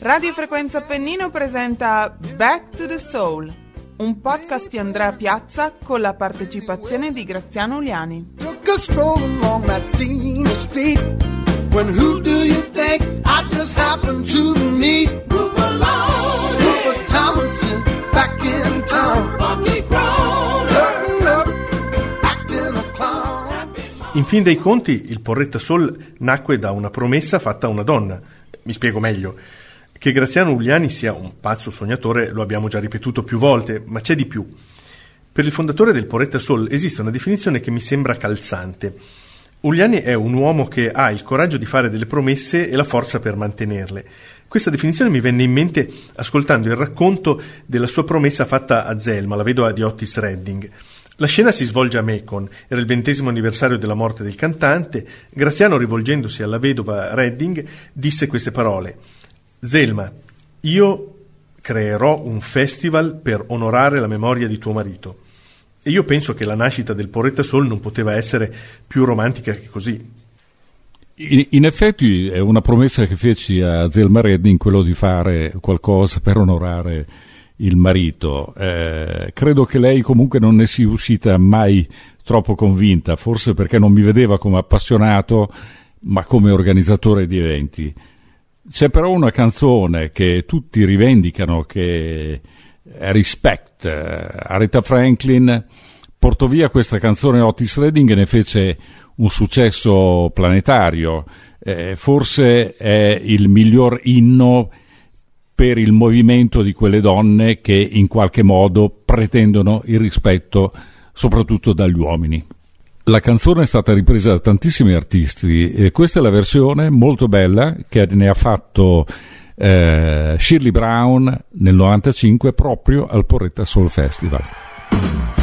Radio Frequenza Appennino presenta Back to the Soul, un podcast di Andrea Piazza con la partecipazione di Graziano Uliani. In fin dei conti, il Porretta Soul nacque da una promessa fatta a una donna. Mi spiego meglio. Che Graziano Uliani sia un pazzo sognatore lo abbiamo già ripetuto più volte, ma c'è di più. Per il fondatore del Porretta Soul esiste una definizione che mi sembra calzante. Uliani è un uomo che ha il coraggio di fare delle promesse e la forza per mantenerle. Questa definizione mi venne in mente ascoltando il racconto della sua promessa fatta a Zelma, la vedova di Otis Redding. La scena si svolge a Macon, era il 20° anniversario della morte del cantante. Graziano, rivolgendosi alla vedova Redding, disse queste parole: «Zelma, io creerò un festival per onorare la memoria di tuo marito». E io penso che la nascita del Porretta Soul non poteva essere più romantica che così. In effetti è una promessa che feci a Zelma Redding, quello di fare qualcosa per onorare il marito. Credo che lei comunque non ne sia uscita mai troppo convinta, forse perché non mi vedeva come appassionato ma come organizzatore di eventi. C'è però una canzone che tutti rivendicano, che è Respect. Aretha Franklin portò via questa canzone Otis Redding e ne fece un successo planetario. Forse è il miglior inno per il movimento di quelle donne che in qualche modo pretendono il rispetto soprattutto dagli uomini. La canzone è stata ripresa da tantissimi artisti e questa è la versione molto bella che ne ha fatto Shirley Brown nel 1995 proprio al Porretta Soul Festival. Yeah.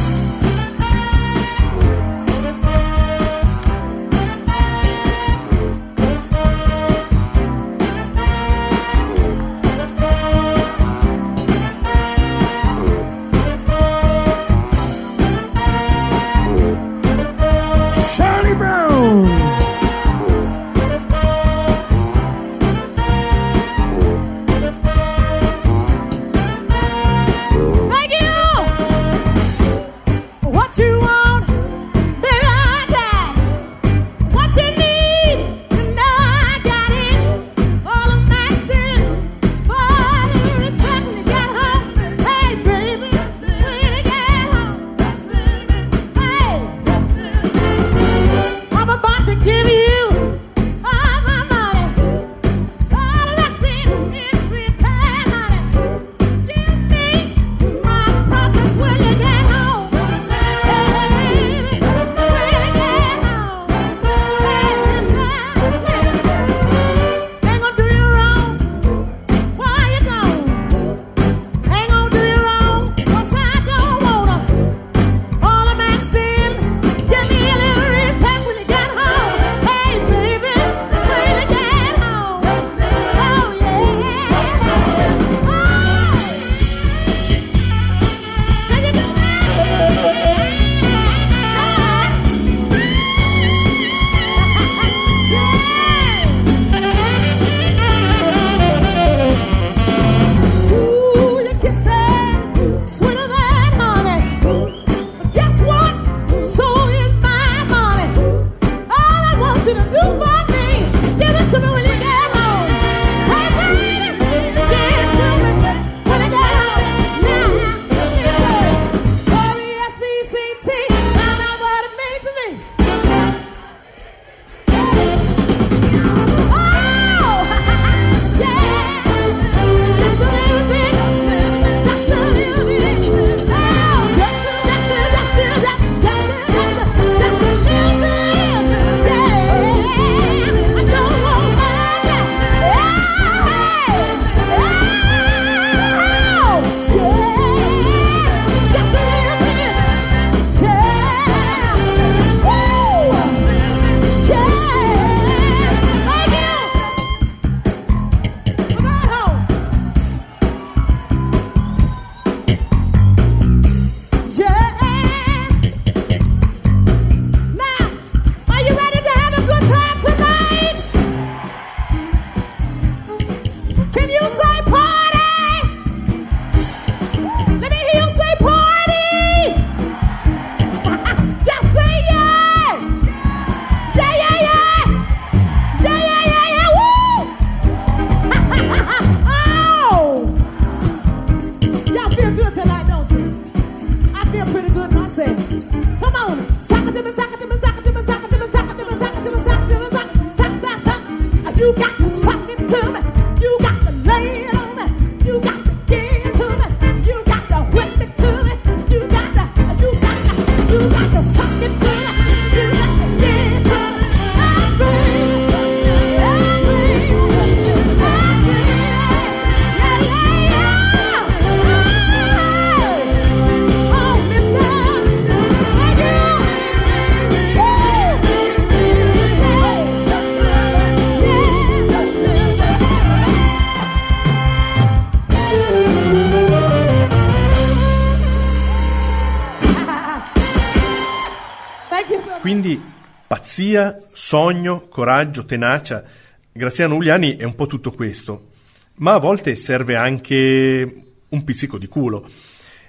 Quindi pazzia, sogno, coraggio, tenacia. Graziano Uliani è un po' tutto questo, ma a volte serve anche un pizzico di culo.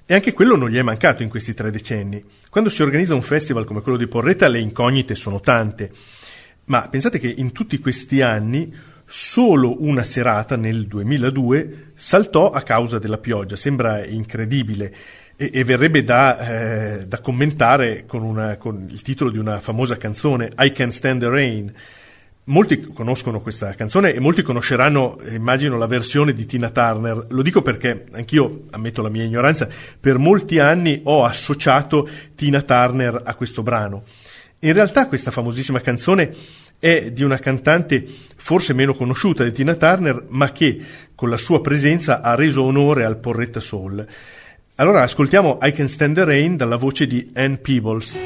E anche quello non gli è mancato in questi 3 decenni. Quando si organizza un festival come quello di Porretta le incognite sono tante, ma pensate che in tutti questi anni solo una serata, nel 2002, saltò a causa della pioggia. Sembra incredibile e verrebbe da commentare con il titolo di una famosa canzone, I Can't Stand the Rain. Molti conoscono questa canzone e molti conosceranno, immagino, la versione di Tina Turner. Lo dico perché anch'io ammetto la mia ignoranza, per molti anni ho associato Tina Turner a questo brano. In realtà questa famosissima canzone è di una cantante forse meno conosciuta di Tina Turner, ma che con la sua presenza ha reso onore al Porretta Soul. Allora ascoltiamo I Can Stand the Rain dalla voce di Ann Peebles.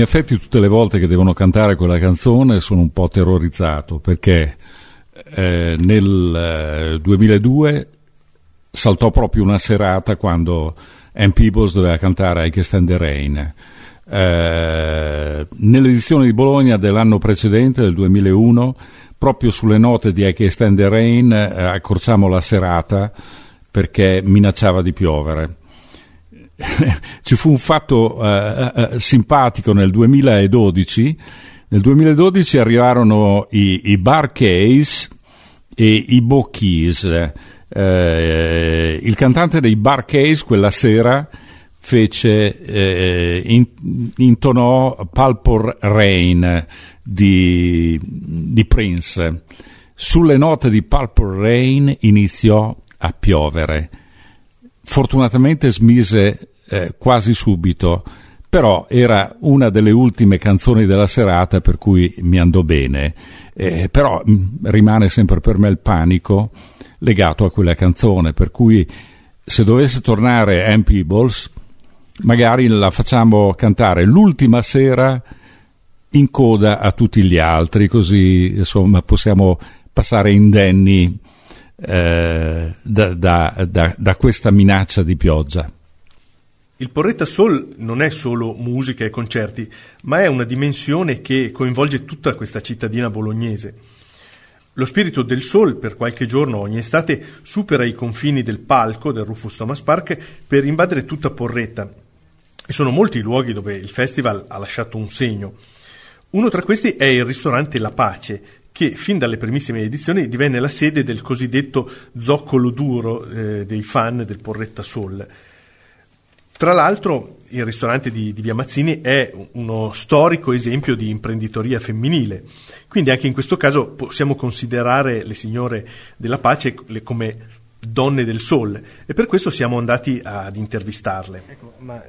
In effetti tutte le volte che devono cantare quella canzone sono un po' terrorizzato, perché nel 2002 saltò proprio una serata quando Ann Peebles doveva cantare I Can Stand the Rain. Nell'edizione di Bologna dell'anno precedente, del 2001, proprio sulle note di I Can Stand the Rain accorciamo la serata perché minacciava di piovere. Ci fu un fatto simpatico nel 2012. Nel 2012 arrivarono i Bar-Kays e i Bo-Keys. Il cantante dei Bar-Kays quella sera fece intonò Purple Rain di Prince. Sulle note di Purple Rain iniziò a piovere. Fortunatamente smise quasi subito, però era una delle ultime canzoni della serata, per cui mi andò bene. Però rimane sempre per me il panico legato a quella canzone, per cui se dovesse tornare Ann Peebles magari la facciamo cantare l'ultima sera in coda a tutti gli altri, così insomma possiamo passare indenni da questa minaccia di pioggia. Il Porretta Soul non è solo musica e concerti, ma è una dimensione che coinvolge tutta questa cittadina bolognese. Lo spirito del soul per qualche giorno ogni estate supera i confini del palco del Rufus Thomas Park per invadere tutta Porretta. E sono molti i luoghi dove il festival ha lasciato un segno. Uno tra questi è il ristorante La Pace, che fin dalle primissime edizioni divenne la sede del cosiddetto Zoccolo Duro dei fan del Porretta Soul. Tra l'altro il ristorante di Via Mazzini è uno storico esempio di imprenditoria femminile, quindi anche in questo caso possiamo considerare le signore della Pace come donne del soul, e per questo siamo andati ad intervistarle. Ecco, ma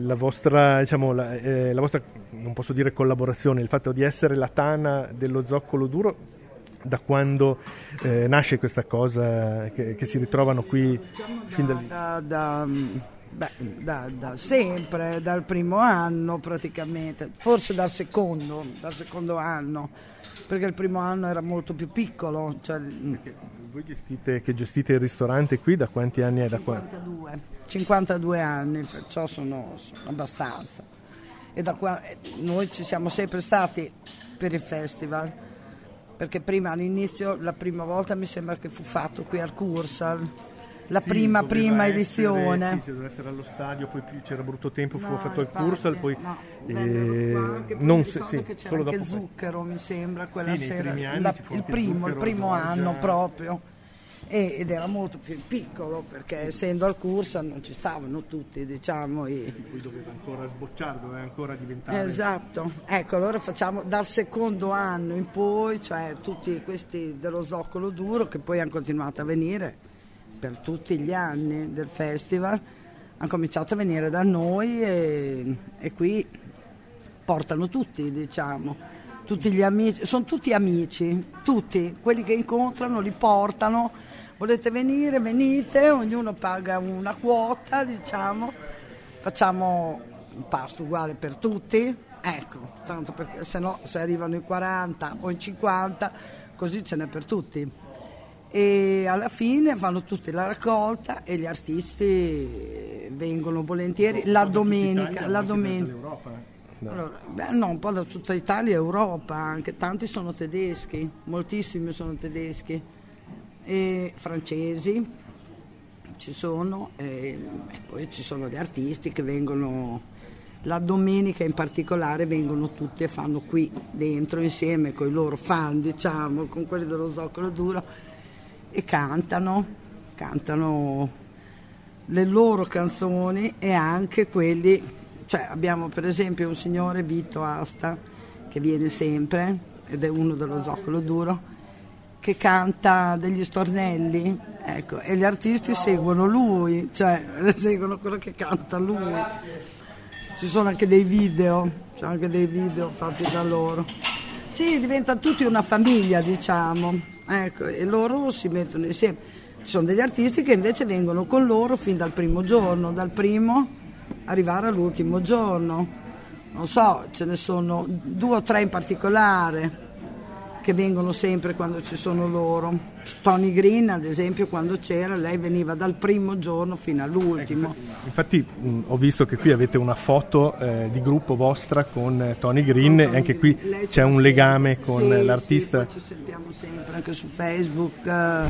la vostra, diciamo, la vostra, non posso dire collaborazione, il fatto di essere la tana dello Zoccolo Duro, da quando nasce questa cosa che si ritrovano qui? Diciamo fin da sempre, dal primo anno praticamente, forse dal secondo anno, perché il primo anno era molto più piccolo. Cioè... Voi gestite il ristorante qui da quanti anni è? 52. 52 anni, perciò sono abbastanza. E da qua noi ci siamo sempre stati per il festival, perché prima all'inizio, la prima volta mi sembra che fu fatto qui al Cursal. La prima edizione. Sì, doveva essere allo stadio, poi c'era brutto tempo, fu fatto al Cursal, poi non se sì, che c'era solo anche dopo Zucchero, mi sembra quella sera, il primo anno proprio. Ed era molto più piccolo, perché essendo al Cursal non ci stavano tutti, diciamo, e poi doveva ancora sbocciare, doveva ancora diventare. Esatto. Ecco, allora facciamo dal secondo anno in poi, cioè tutti questi dello Zoccolo Duro, che poi hanno continuato a venire per tutti gli anni del festival, hanno cominciato a venire da noi e qui portano tutti, diciamo, tutti gli amici, sono tutti amici, tutti, quelli che incontrano li portano, volete venire, venite, ognuno paga una quota, diciamo, facciamo un pasto uguale per tutti, ecco, tanto perché sennò se arrivano in 40 o in 50, così ce n'è per tutti. E alla fine fanno tutti la raccolta e gli artisti vengono volentieri la domenica. Un po' da tutta Italia e Europa anche. Tanti sono tedeschi, moltissimi sono tedeschi e francesi ci sono, e poi ci sono gli artisti che vengono la domenica in particolare, vengono tutti e fanno qui dentro insieme con i loro fan, diciamo, con quelli dello Zoccolo Duro, e cantano le loro canzoni e anche quelli, cioè abbiamo per esempio un signore, Vito Asta, che viene sempre ed è uno dello Zoccolo Duro, che canta degli stornelli, ecco, e gli artisti seguono lui, cioè seguono quello che canta lui. Ci sono anche dei video, fatti da loro. Sì, diventano tutti una famiglia, diciamo. Ecco, e loro si mettono insieme. Ci sono degli artisti che invece vengono con loro fin dal primo giorno, dal primo arrivare all'ultimo giorno. non so, ce ne sono 2 o 3 in particolare che vengono sempre quando ci sono loro. Tony Green, ad esempio, quando c'era, lei veniva dal primo giorno fino all'ultimo. Infatti ho visto che qui avete una foto di gruppo vostra con Tony Green, con Tony, e anche qui c'è un legame con l'artista. Sì, ci sentiamo sempre, anche su Facebook,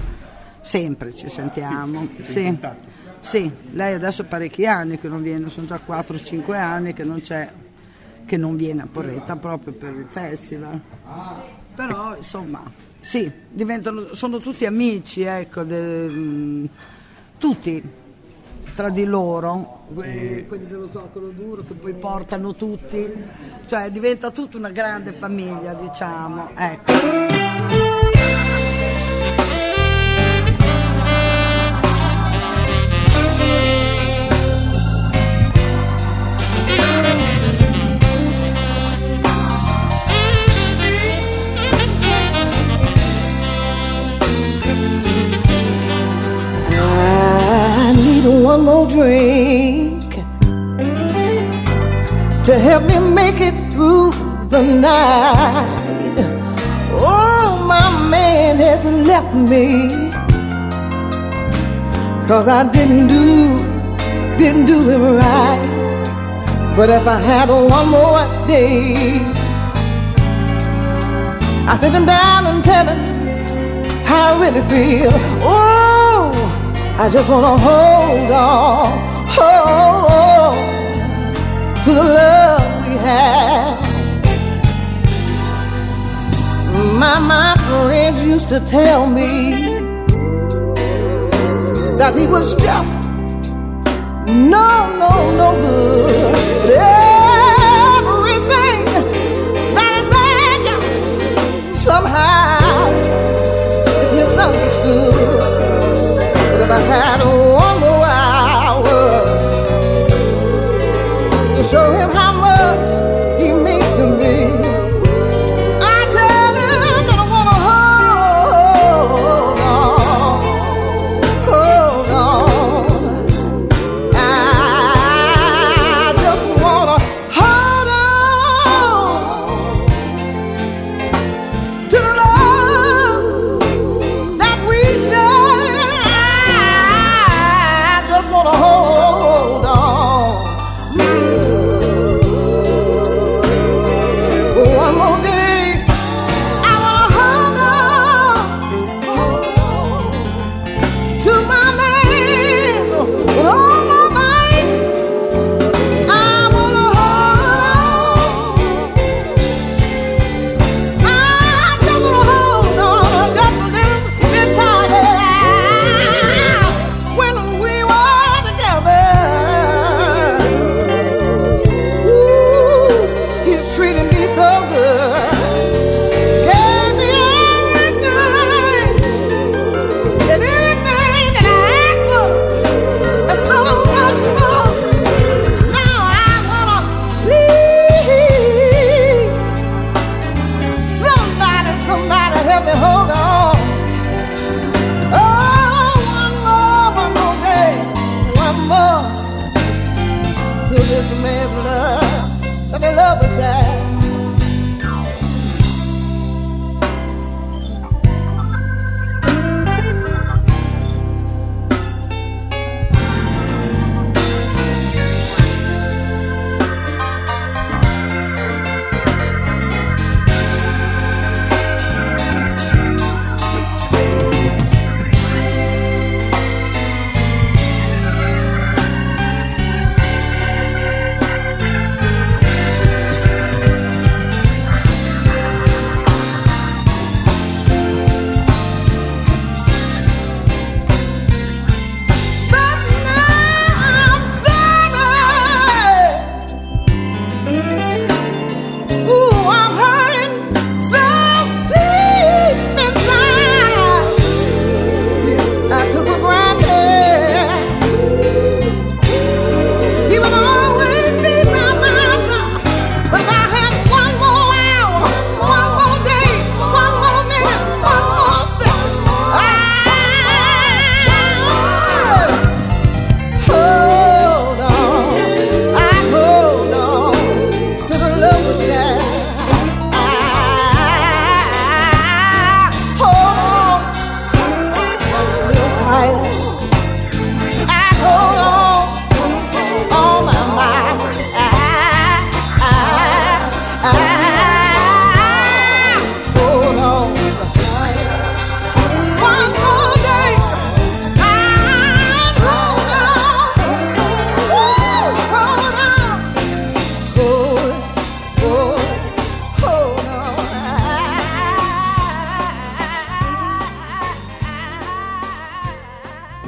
sempre ci sentiamo. Sì. Sì, lei adesso parecchi anni che non viene, sono già 4-5 anni che non c'è, che non viene a Porretta proprio per il festival. Però insomma, sì, diventano, sono tutti amici, ecco, tutti tra di loro, quelli dello Zoccolo Duro che poi portano tutti, cioè diventa tutta una grande famiglia, diciamo, ecco. One more drink to help me make it through the night. Oh, my man has left me, 'cause I didn't do him right. But if I had one more day, I sit him down and tell him how I really feel. Oh, I just wanna hold on, hold on to the love we had. My friends used to tell me that he was just no good. Everything that is bad somehow is misunderstood. I had one more hour to show him how much he means to me. I tell him that I wanna hold on. I just wanna hold on to the love that we share.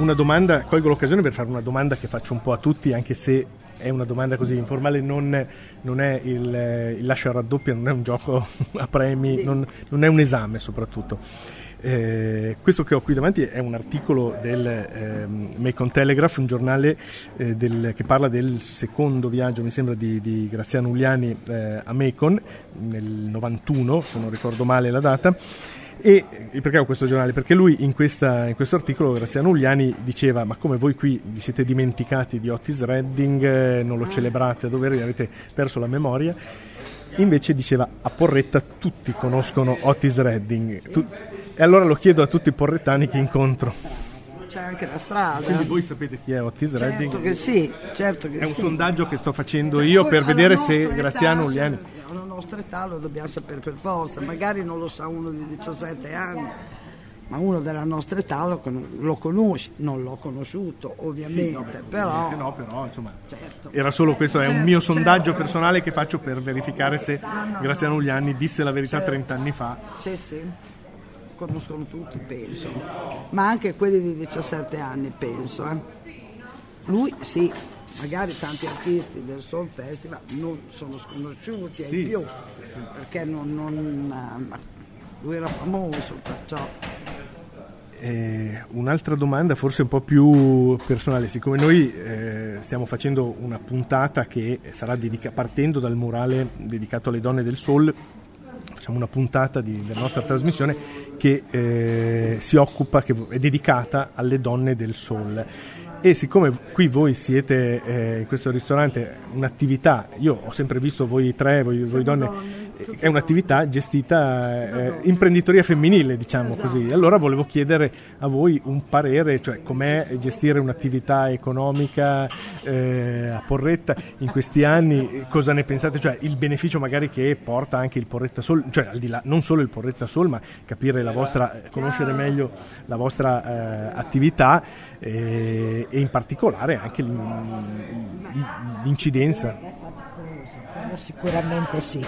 una domanda, colgo l'occasione per fare una domanda che faccio un po' a tutti, anche se è una domanda così informale, non è il lascia a raddoppia, non è un gioco a premi, non è un esame soprattutto. Questo che ho qui davanti è un articolo del Macon Telegraph, un giornale che parla del secondo viaggio, mi sembra, di Graziano Uliani a Macon nel 91, se non ricordo male la data. E perché ho questo giornale? Perché lui in questo articolo, Graziano Uliani, diceva: ma come, voi qui vi siete dimenticati di Otis Redding, non lo celebrate a dovere, avete perso la memoria. Invece diceva: a Porretta tutti conoscono Otis Redding. E allora lo chiedo a tutti i porrettani che incontro. C'è anche la strada. Quindi voi sapete chi è Otis Redding? Certo che sì, certo che sì. È un sondaggio che sto facendo io per vedere se Graziano Uliani... alla nostra età lo dobbiamo sapere per forza, magari non lo sa uno di 17 anni, ma uno della nostra età lo conosce. Non l'ho conosciuto ovviamente, sì, no, però insomma, certo. Era solo questo, è un mio sondaggio personale che faccio per verificare se Graziano Uliani disse la verità 30 anni fa. Sì, conoscono tutti, penso, ma anche quelli di 17 anni, penso, lui sì. Magari tanti artisti del Soul Festival non sono sconosciuti, sì, in più, sì. Perché non lui era famoso, perciò. Un'altra domanda forse un po' più personale, siccome noi stiamo facendo una puntata che sarà partendo dal murale dedicato alle donne del Soul, facciamo una puntata della nostra trasmissione che si occupa, che è dedicata alle donne del Soul. E siccome qui voi siete in questo ristorante un'attività, io ho sempre visto voi tre, voi donne, è un'attività gestita, imprenditoria femminile, diciamo, esatto. Così. Allora volevo chiedere a voi un parere, cioè com'è gestire un'attività economica a Porretta in questi anni, cosa ne pensate, cioè il beneficio magari che porta anche il Porretta Soul, cioè al di là, non solo il Porretta Soul, ma capire la vostra, conoscere meglio la vostra attività e in particolare anche l'incidenza. Sicuramente sì,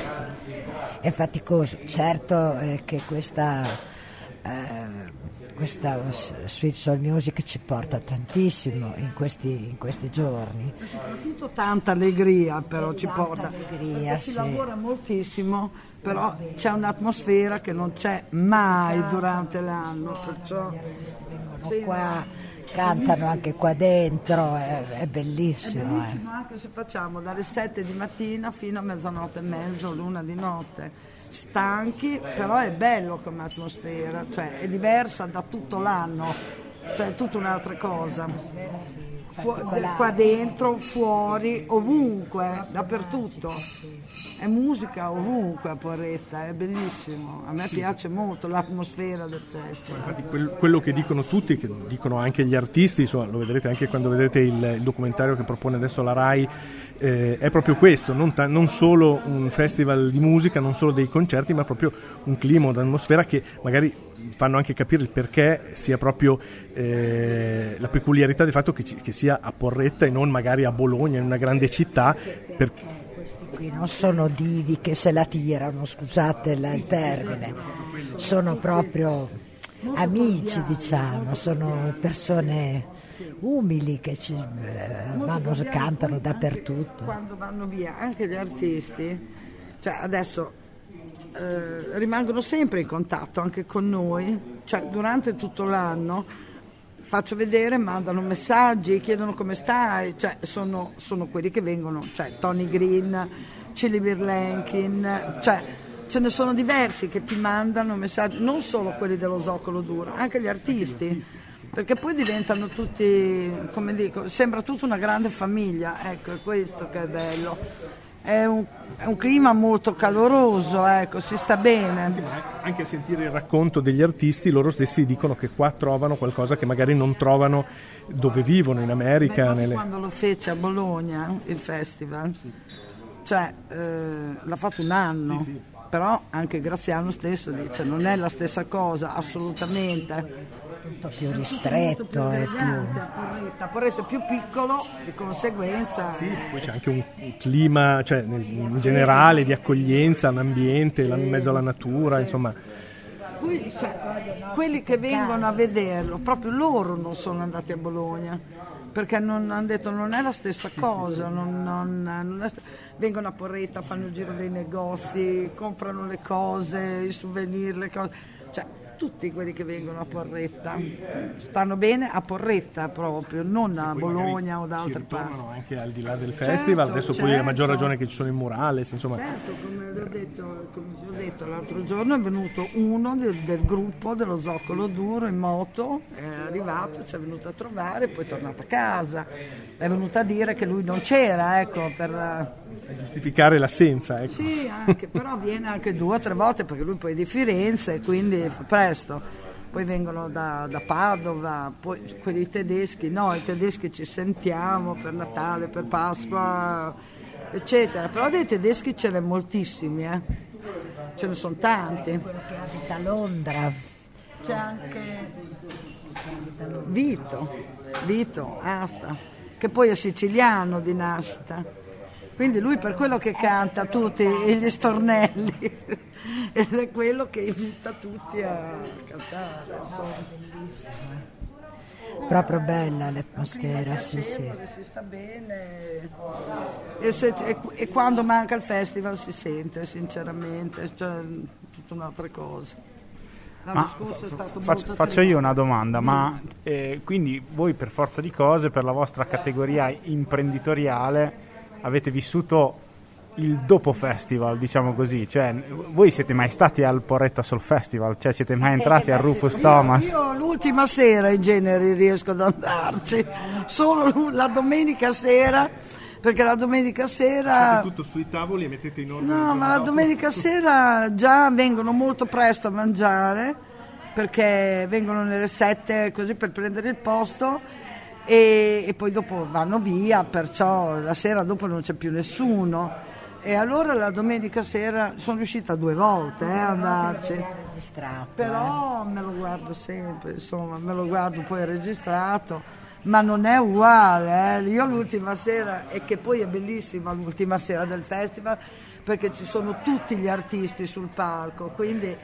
è faticoso, certo che questa Sweet Soul Music ci porta tantissimo in questi giorni, e soprattutto tanta allegria, però e ci porta allegria, sì. Si lavora moltissimo, però c'è un'atmosfera che non c'è mai durante l'anno, perciò gli artisti vengono qua, cantano anche qua dentro, è bellissimo. È bellissimo anche se facciamo dalle 7 di mattina fino a mezzanotte e mezzo, l'una di notte, stanchi, però è bello come atmosfera, cioè è diversa da tutto l'anno, cioè è tutta un'altra cosa. Qua dentro, fuori, ovunque, dappertutto, è musica ovunque a Porretta, è bellissimo, a me piace molto l'atmosfera del festival. Infatti quello che dicono tutti, che dicono anche gli artisti, insomma, lo vedrete anche quando vedrete il documentario che propone adesso la RAI, è proprio questo, non solo un festival di musica, non solo dei concerti, ma proprio un clima, un'atmosfera che magari fanno anche capire il perché sia proprio la peculiarità del fatto che sia a Porretta e non magari a Bologna, in una grande città, perché questi qui non sono divi che se la tirano, scusate il termine, sono proprio amici, diciamo, sono persone umili che ci vanno, cantano dappertutto. Quando vanno via anche gli artisti, cioè adesso rimangono sempre in contatto anche con noi, cioè durante tutto l'anno, faccio vedere, mandano messaggi, chiedono come stai, cioè sono quelli che vengono, cioè Tony Green, Cili Birlenkin, cioè ce ne sono diversi che ti mandano messaggi, non solo quelli dello Zoccolo Duro, anche gli artisti, perché poi diventano tutti, come dico, sembra tutta una grande famiglia, ecco, è questo che è bello. È un clima molto caloroso, ecco, si sta bene. Sì, ma anche a sentire il racconto degli artisti, loro stessi dicono che qua trovano qualcosa che magari non trovano dove vivono, in America. Quando lo fece a Bologna il festival, cioè l'ha fatto un anno, sì. Però anche Graziano stesso dice non è la stessa cosa, assolutamente. Tutto più ristretto e più Porretta più piccolo, di conseguenza. Sì, poi c'è anche un clima, cioè in generale, di accoglienza, un ambiente in mezzo alla natura, insomma. cui cioè, quelli che vengono a vederlo, proprio loro non sono andati a Bologna, perché non hanno detto non è la stessa cosa, vengono a Porretta, fanno il giro dei negozi, comprano le cose, i souvenir, le cose, cioè tutti quelli che vengono a Porretta stanno bene a Porretta proprio, non a Bologna o da altre parti, anche al di là del festival, certo, adesso certo. Poi a maggior ragione che ci sono i murales, insomma. Certo, come vi ho detto l'altro giorno è venuto uno del gruppo dello Zoccolo Duro in moto, è arrivato, ci è venuto a trovare, poi è tornato a casa, è venuto a dire che lui non c'era, ecco, per giustificare l'assenza, ecco. Sì, anche, però viene anche 2 o 3 volte perché lui poi è di Firenze e quindi fa presto. Poi vengono da Padova, poi quelli tedeschi, no, i tedeschi ci sentiamo per Natale, per Pasqua, eccetera. Però dei tedeschi ce ne sono moltissimi, ce ne sono tanti. C'è quello che abita a Londra, c'è anche Vito Asta, che poi è siciliano di nascita. Quindi lui per quello che canta tutti gli stornelli ed è quello che invita tutti a cantare. Insomma. Proprio bella l'atmosfera, sì, sì. Si sta bene e quando manca il festival si sente sinceramente, cioè tutta un'altra cosa. Faccio io una domanda, ma quindi voi per forza di cose, per la vostra categoria imprenditoriale, avete vissuto il dopo festival, diciamo così, cioè voi siete mai stati al Porretta Soul Festival, cioè siete mai entrati al Rufus Thomas? Io l'ultima sera in genere riesco ad andarci, solo la domenica sera, perché la domenica sera... Siete tutto sui tavoli e mettete in ordine... No, ma la domenica sera già vengono molto presto a mangiare, perché vengono nelle 7 così per prendere il posto... E poi dopo vanno via, perciò la sera dopo non c'è più nessuno. E allora la domenica sera sono riuscita 2 volte a andarci. Però me lo guardo sempre, insomma, me lo guardo poi registrato, ma non è uguale. Io l'ultima sera, e che poi è bellissima l'ultima sera del festival, perché ci sono tutti gli artisti sul palco, quindi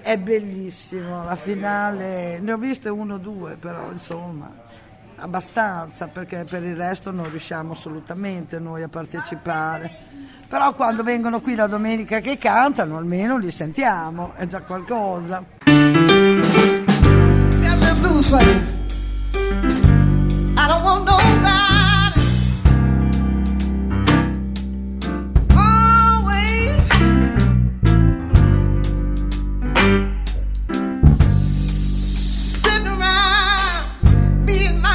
è bellissimo. La finale, ne ho viste 1 o 2, però insomma... abbastanza, perché per il resto non riusciamo assolutamente noi a partecipare, però quando vengono qui la domenica che cantano almeno li sentiamo, è già qualcosa. I don't want nobody always sitting around being my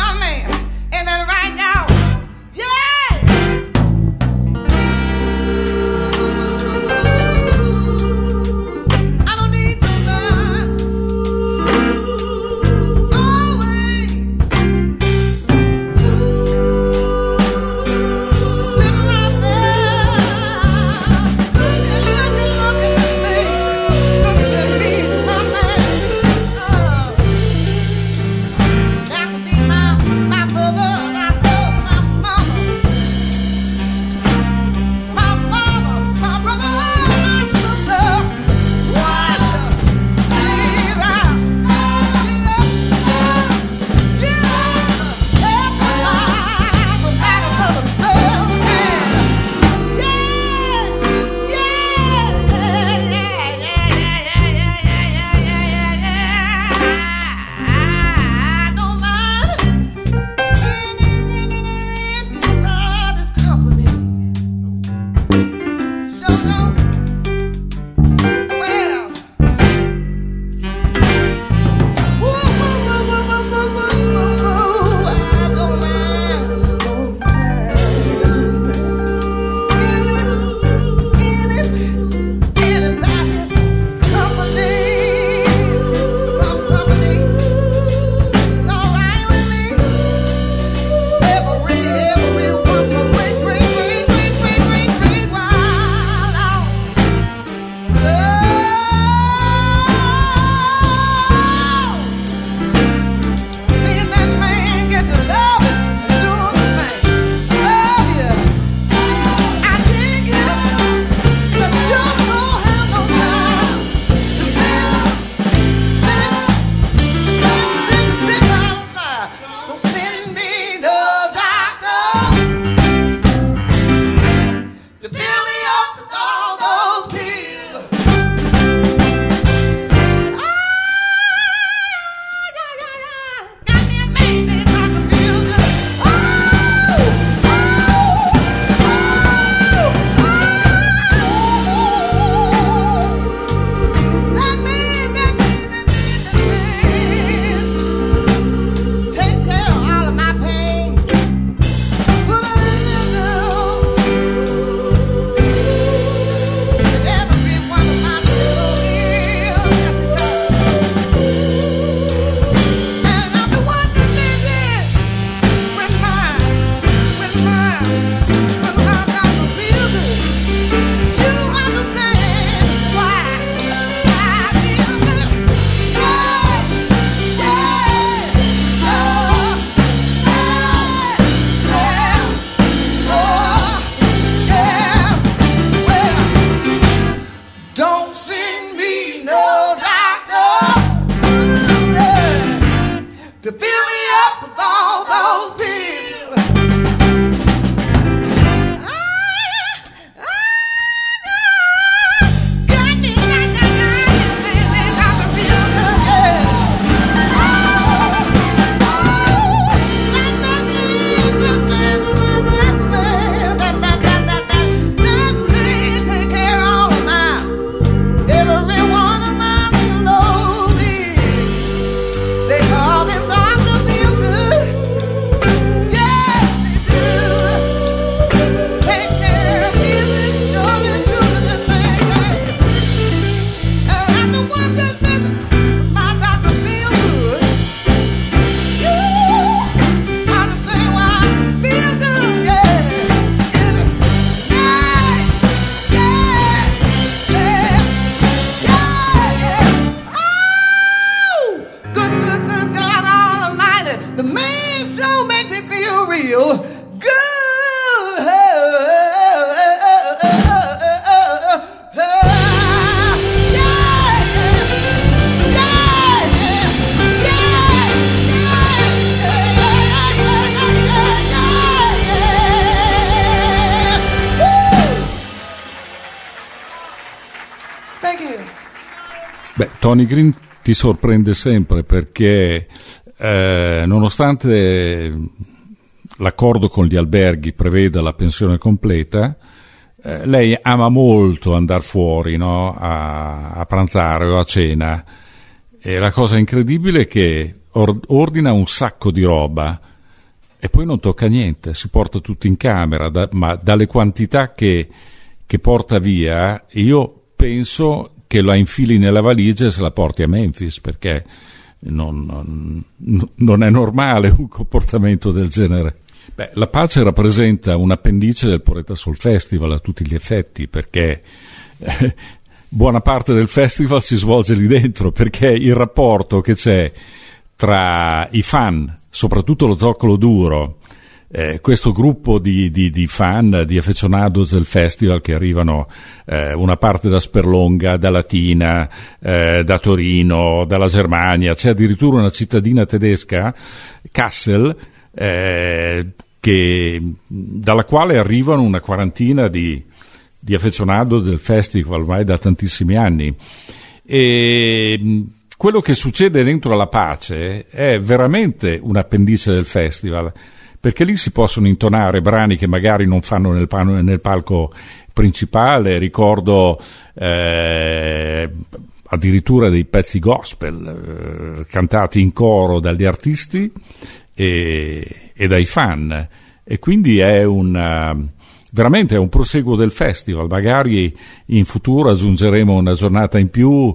Tony Green ti sorprende sempre perché nonostante l'accordo con gli alberghi preveda la pensione completa, lei ama molto andare fuori, no? a pranzare o a cena, e la cosa incredibile è che ordina un sacco di roba e poi non tocca niente, si porta tutto in camera, ma dalle quantità che porta via io penso che la infili nella valigia e se la porti a Memphis, perché non è normale un comportamento del genere. Beh, La Pace rappresenta un'appendice del Porretta Soul Festival a tutti gli effetti, perché buona parte del festival si svolge lì dentro, perché il rapporto che c'è tra i fan, soprattutto lo Zoccolo Duro, questo gruppo di fan, di affezionados del festival che arrivano una parte da Sperlonga, da Latina, da Torino, dalla Germania, c'è addirittura una cittadina tedesca, Kassel, dalla quale arrivano una quarantina di affezionato del festival ormai da tantissimi anni. E quello che succede dentro alla Pace è veramente un'appendice del festival, perché lì si possono intonare brani che magari non fanno nel palco principale. Ricordo addirittura dei pezzi gospel cantati in coro dagli artisti e dai fan, e quindi veramente è un proseguo del festival. Magari in futuro aggiungeremo una giornata in più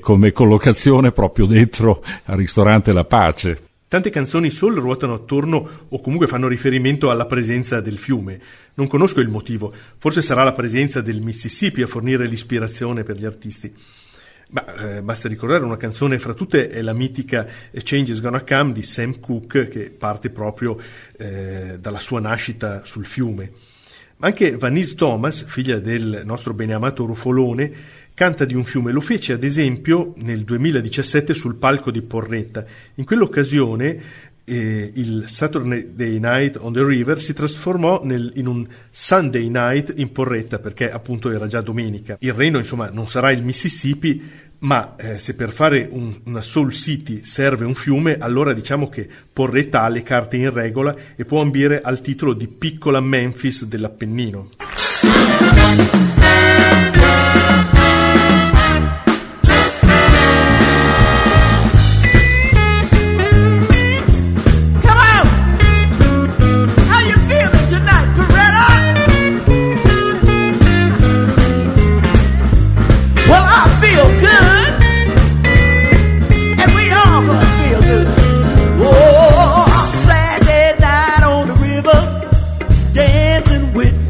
come collocazione proprio dentro al ristorante La Pace. Tante canzoni soul ruotano attorno o comunque fanno riferimento alla presenza del fiume. Non conosco il motivo, forse sarà la presenza del Mississippi a fornire l'ispirazione per gli artisti. Ma basta ricordare una canzone fra tutte, è la mitica Change is Gonna Come di Sam Cooke, che parte proprio dalla sua nascita sul fiume. Ma anche Vaneese Thomas, figlia del nostro beneamato Rufolone, canta di un fiume. Lo fece ad esempio nel 2017 sul palco di Porretta. In quell'occasione il Saturday Night on the River si trasformò in un Sunday Night in Porretta, perché appunto era già domenica. Il Reno, insomma, non sarà il Mississippi, ma se per fare una Soul City serve un fiume, allora diciamo che Porretta ha le carte in regola e può ambire al titolo di piccola Memphis dell'Appennino.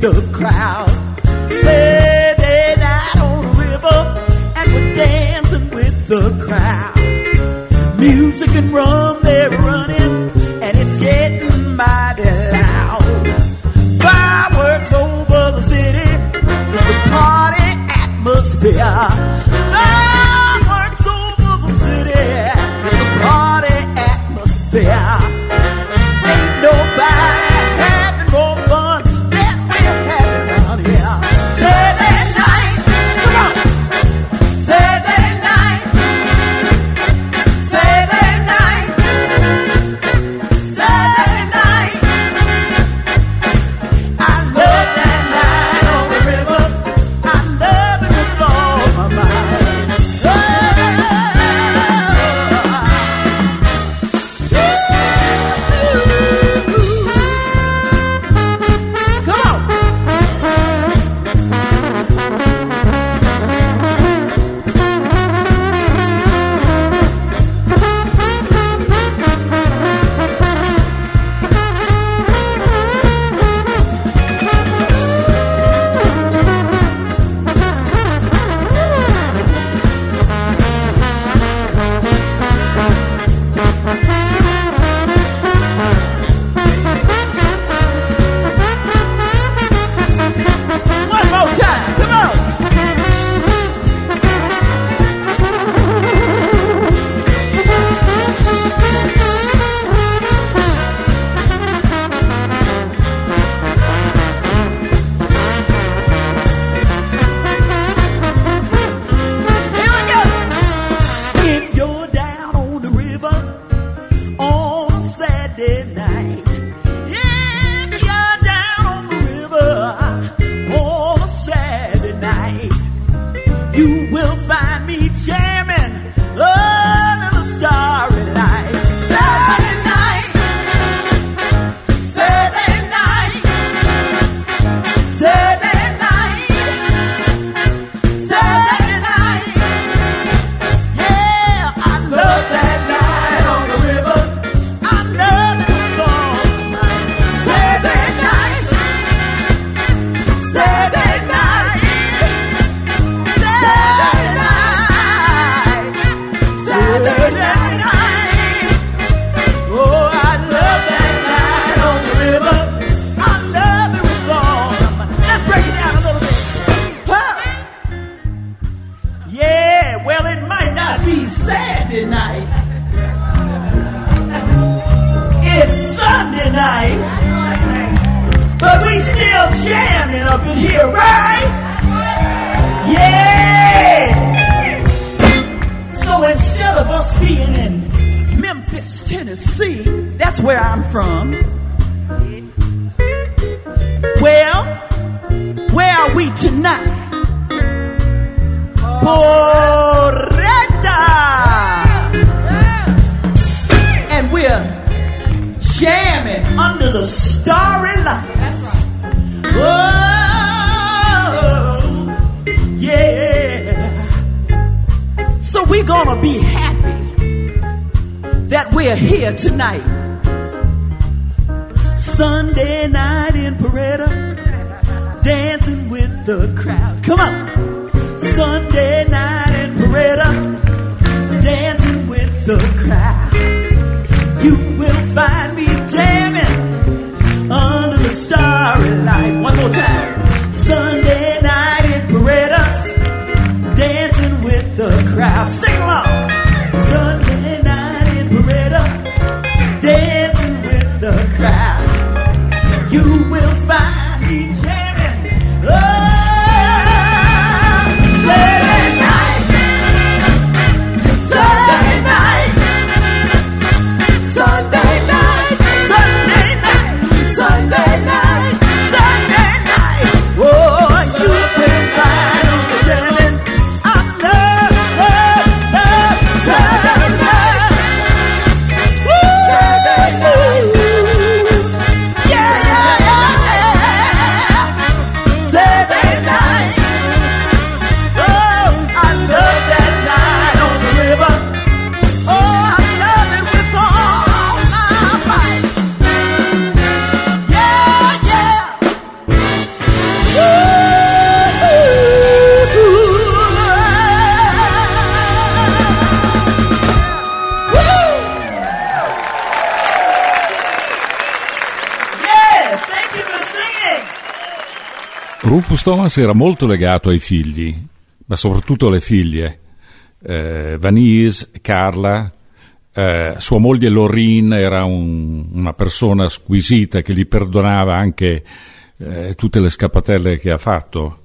The crowd Rufus Thomas era molto legato ai figli, ma soprattutto alle figlie, Vaneese, Carla, sua moglie Lorin era una persona squisita che gli perdonava anche tutte le scappatelle che ha fatto.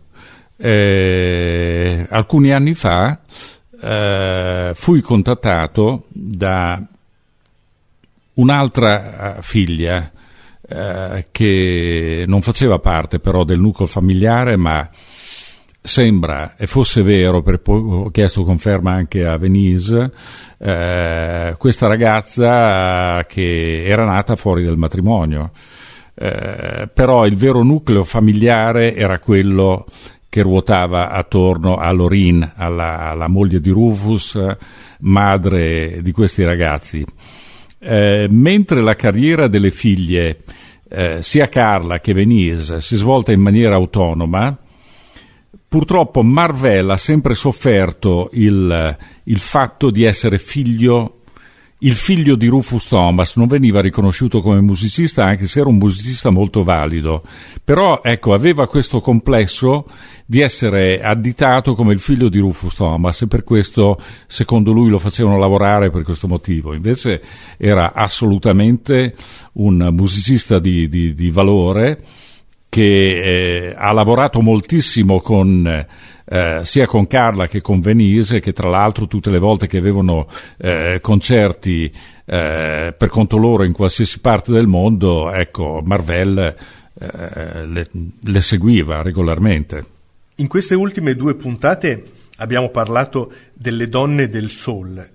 Alcuni anni fa fui contattato da un'altra figlia, che non faceva parte però del nucleo familiare, ma sembra, e fosse vero, ho chiesto conferma anche a Vaneese, questa ragazza che era nata fuori del matrimonio, però il vero nucleo familiare era quello che ruotava attorno a Lorin, alla moglie di Rufus, madre di questi ragazzi. Mentre la carriera delle figlie, sia Carla che Vaneese, si svolta in maniera autonoma, purtroppo Marvell ha sempre sofferto il fatto di essere il figlio di Rufus Thomas. Non veniva riconosciuto come musicista, anche se era un musicista molto valido, però ecco, aveva questo complesso di essere additato come il figlio di Rufus Thomas, e per questo, secondo lui, lo facevano lavorare per questo motivo. Invece era assolutamente un musicista di valore, che ha lavorato moltissimo sia con Carla che con Vaneese, che tra l'altro tutte le volte che avevano concerti per conto loro in qualsiasi parte del mondo, ecco, Marvell le seguiva regolarmente. In queste ultime due puntate abbiamo parlato delle donne del soul.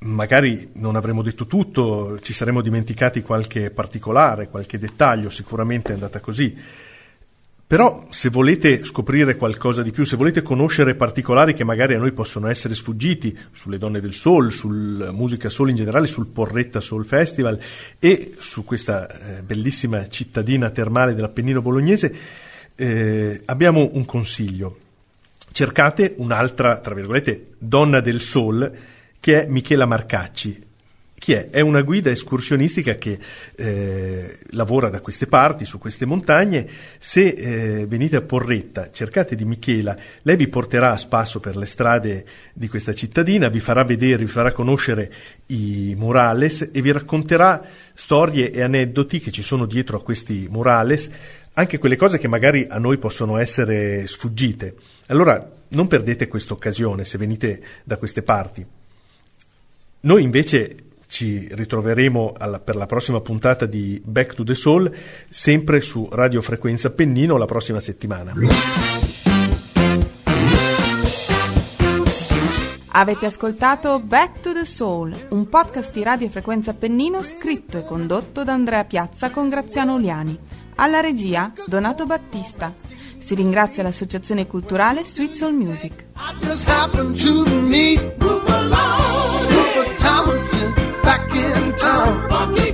Magari non avremo detto tutto, ci saremmo dimenticati qualche particolare, qualche dettaglio, sicuramente è andata così. Però se volete scoprire qualcosa di più, se volete conoscere particolari che magari a noi possono essere sfuggiti sulle donne del soul, sulla musica soul in generale, sul Porretta Soul Festival e su questa bellissima cittadina termale dell'Appennino bolognese, abbiamo un consiglio. Cercate un'altra, tra virgolette, donna del soul, che è Michela Marcacci. Chi è? È una guida escursionistica che lavora da queste parti, su queste montagne. Se venite a Porretta, cercate di Michela, lei vi porterà a spasso per le strade di questa cittadina, vi farà vedere, vi farà conoscere i murales e vi racconterà storie e aneddoti che ci sono dietro a questi murales, anche quelle cose che magari a noi possono essere sfuggite. Allora non perdete questa occasione se venite da queste parti. Noi invece ci ritroveremo per la prossima puntata di Back to the Soul, sempre su Radio Frequenza Appennino, la prossima settimana. Avete ascoltato Back to the Soul, un podcast di Radio Frequenza Appennino scritto e condotto da Andrea Piazza con Graziano Uliani. Alla regia Donato Battista. Si ringrazia l'associazione culturale Sweet Soul Music. Back in town.